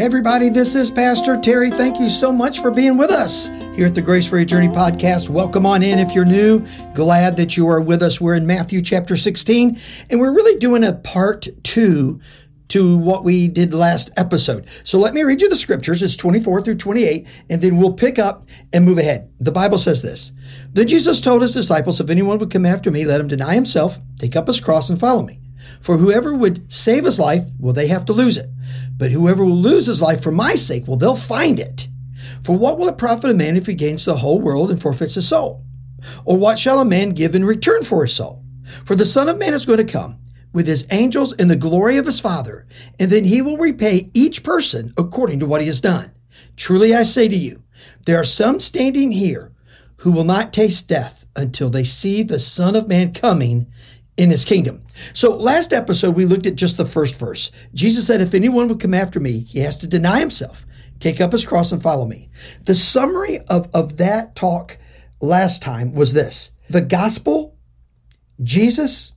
Hey everybody, this is Pastor Terry. Thank you so much for being with us here at the Grace for Your Journey podcast. Welcome on in if you're new. Glad that you are with us. We're in Matthew chapter 16, and we're really doing a part two to what we did last episode. So let me read you the scriptures. It's 24 through 28, and then we'll pick up and move ahead. The Bible says this: Then Jesus told his disciples, if anyone would come after me, let him deny himself, take up his cross, and follow me. For whoever would save his life, well, they have to lose it. But whoever will lose his life for my sake, well, they'll find it. For what will it profit a man if he gains the whole world and forfeits his soul? Or what shall a man give in return for his soul? For the Son of Man is going to come with his angels in the glory of his Father, and then he will repay each person according to what he has done. Truly I say to you, there are some standing here who will not taste death until they see the Son of Man coming in his kingdom. So last episode, we looked at just the first verse. Jesus said, if anyone would come after me, he has to deny himself, take up his cross, and follow me. The summary of that talk last time was this: the gospel, Jesus,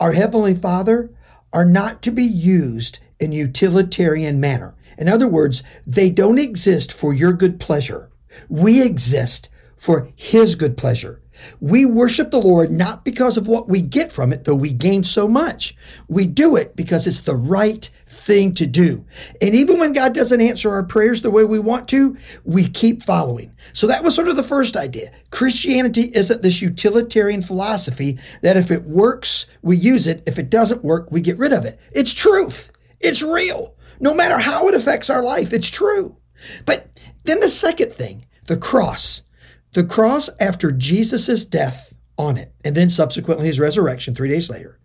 our Heavenly Father, are not to be used in utilitarian manner. In other words, they don't exist for your good pleasure. We exist for his good pleasure. We worship the Lord not because of what we get from it, though we gain so much. We do it because it's the right thing to do. And even when God doesn't answer our prayers the way we want to, we keep following. So that was sort of the first idea. Christianity isn't this utilitarian philosophy that if it works, we use it. If it doesn't work, we get rid of it. It's truth. It's real. No matter how it affects our life, it's true. But then the second thing, the cross. The cross, after Jesus' death on it, and then subsequently his resurrection 3 days later,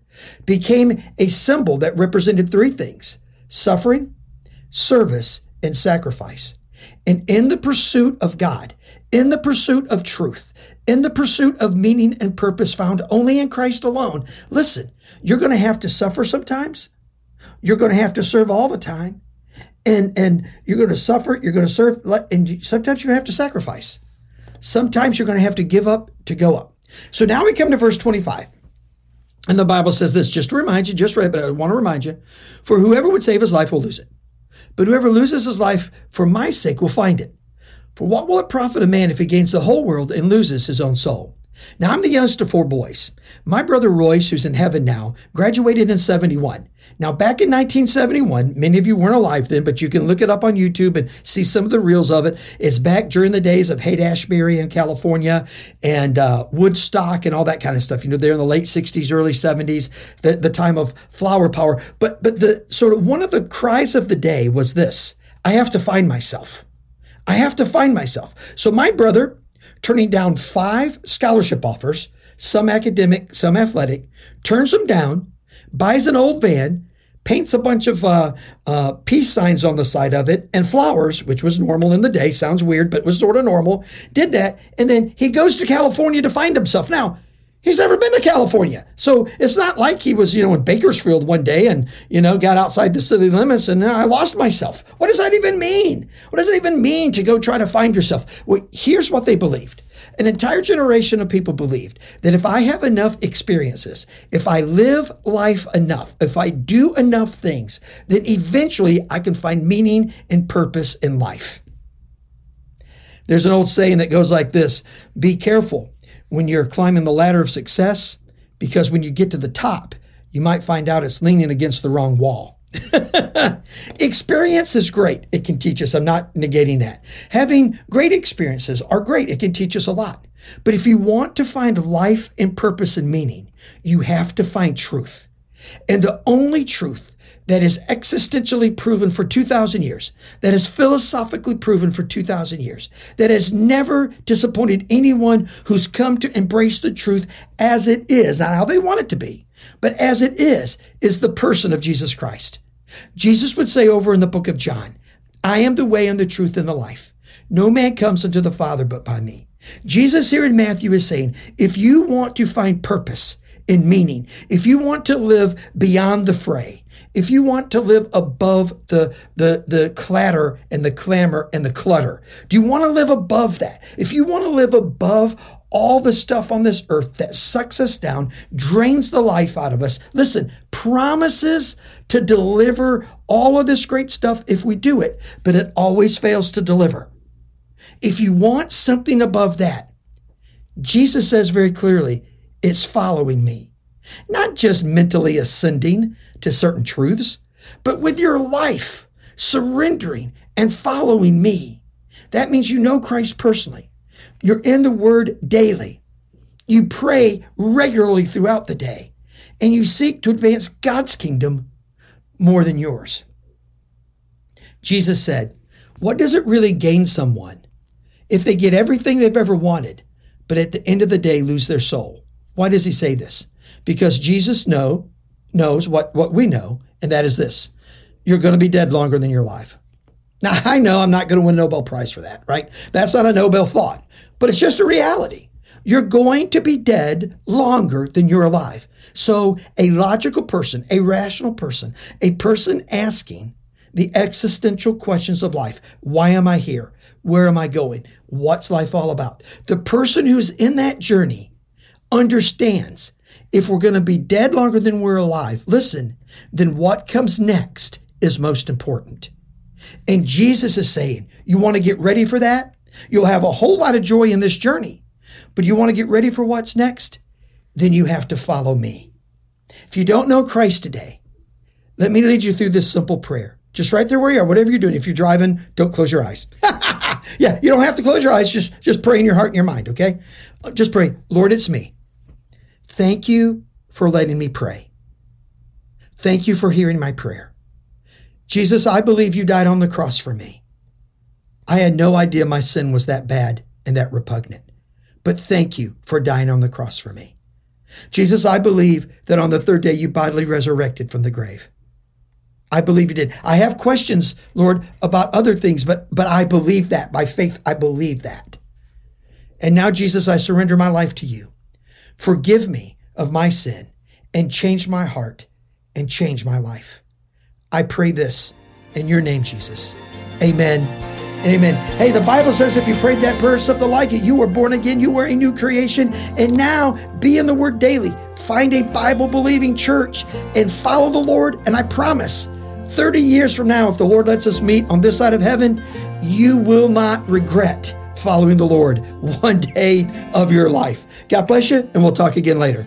became a symbol that represented three things: suffering, service, and sacrifice. And in the pursuit of God, in the pursuit of truth, in the pursuit of meaning and purpose found only in Christ alone, listen, you're going to have to suffer sometimes. You're going to have to serve all the time. And you're going to suffer, you're going to serve, and sometimes you're going to have to sacrifice. Sometimes you're going to have to give up to go up. So now we come to verse 25. And the Bible says this, just to remind you, just read, but I want to remind you, for whoever would save his life will lose it. But whoever loses his life for my sake will find it. For what will it profit a man if he gains the whole world and loses his own soul? Now, I'm the youngest of four boys. My brother Royce, who's in heaven now, graduated in 1971. Now, back in 1971, many of you weren't alive then, but you can look it up on YouTube and see some of the reels of it. It's back during the days of Haight-Ashbury in California and Woodstock and all that kind of stuff. You know, they're in the late 60s, early 70s, the time of flower power. But the sort of one of the cries of the day was this: I have to find myself. I have to find myself. So my brother, turning down 5 scholarship offers, some academic, some athletic, turns them down, buys an old van, paints a bunch of peace signs on the side of it and flowers, which was normal in the day. Sounds weird, but was sort of normal. Did that, and then he goes to California to find himself. Now, he's never been to California. So it's not like he was, in Bakersfield one day and, got outside the city limits and I lost myself. What does that even mean? What does it even mean to go try to find yourself? Well, here's what they believed. An entire generation of people believed that if I have enough experiences, if I live life enough, if I do enough things, then eventually I can find meaning and purpose in life. There's an old saying that goes like this: be careful when you're climbing the ladder of success, because when you get to the top, you might find out it's leaning against the wrong wall. Experience is great. It can teach us. I'm not negating that. Having great experiences are great. It can teach us a lot. But if you want to find life and purpose and meaning, you have to find truth. And the only truth that is existentially proven for 2,000 years, that is philosophically proven for 2,000 years, that has never disappointed anyone who's come to embrace the truth as it is, not how they want it to be, but as it is the person of Jesus Christ. Jesus would say over in the book of John, I am the way and the truth and the life. No man comes unto the Father but by me. Jesus here in Matthew is saying, if you want to find purpose and meaning, if you want to live beyond the fray, If you want to live above the clatter and the clamor and the clutter, do you want to live above that? If you want to live above all the stuff on this earth that sucks us down, drains the life out of us, listen, promises to deliver all of this great stuff if we do it, but it always fails to deliver. If you want something above that, Jesus says very clearly, it's following me. Not just mentally ascending to certain truths, but with your life, surrendering and following me. That means you know Christ personally. You're in the Word daily. You pray regularly throughout the day, and you seek to advance God's kingdom more than yours. Jesus said, what does it really gain someone if they get everything they've ever wanted, but at the end of the day lose their soul? Why does he say this? Because Jesus knows what we know, and that is this. You're going to be dead longer than your life. Now, I know I'm not going to win a Nobel Prize for that, right? That's not a Nobel thought, but it's just a reality. You're going to be dead longer than you're alive. So a logical person, a rational person, a person asking the existential questions of life, why am I here? Where am I going? What's life all about? The person who's in that journey understands if we're going to be dead longer than we're alive, listen, then what comes next is most important. And Jesus is saying, you want to get ready for that? You'll have a whole lot of joy in this journey, but you want to get ready for what's next? Then you have to follow me. If you don't know Christ today, let me lead you through this simple prayer. Just right there where you are, whatever you're doing. If you're driving, don't close your eyes. Yeah, you don't have to close your eyes. Just pray in your heart and your mind, okay? Just pray, Lord, it's me. Thank you for letting me pray. Thank you for hearing my prayer. Jesus, I believe you died on the cross for me. I had no idea my sin was that bad and that repugnant, but thank you for dying on the cross for me. Jesus, I believe that on the third day you bodily resurrected from the grave. I believe you did. I have questions, Lord, about other things, but I believe that. By faith, I believe that. And now, Jesus, I surrender my life to you. Forgive me of my sin and change my heart and change my life. I pray this in your name, Jesus. Amen and amen. Hey, the Bible says if you prayed that prayer or something like it, you were born again, you were a new creation, and now be in the Word daily. Find a Bible-believing church and follow the Lord, and I promise 30 years from now, if the Lord lets us meet on this side of heaven, you will not regret following the Lord one day of your life. God bless you, and we'll talk again later.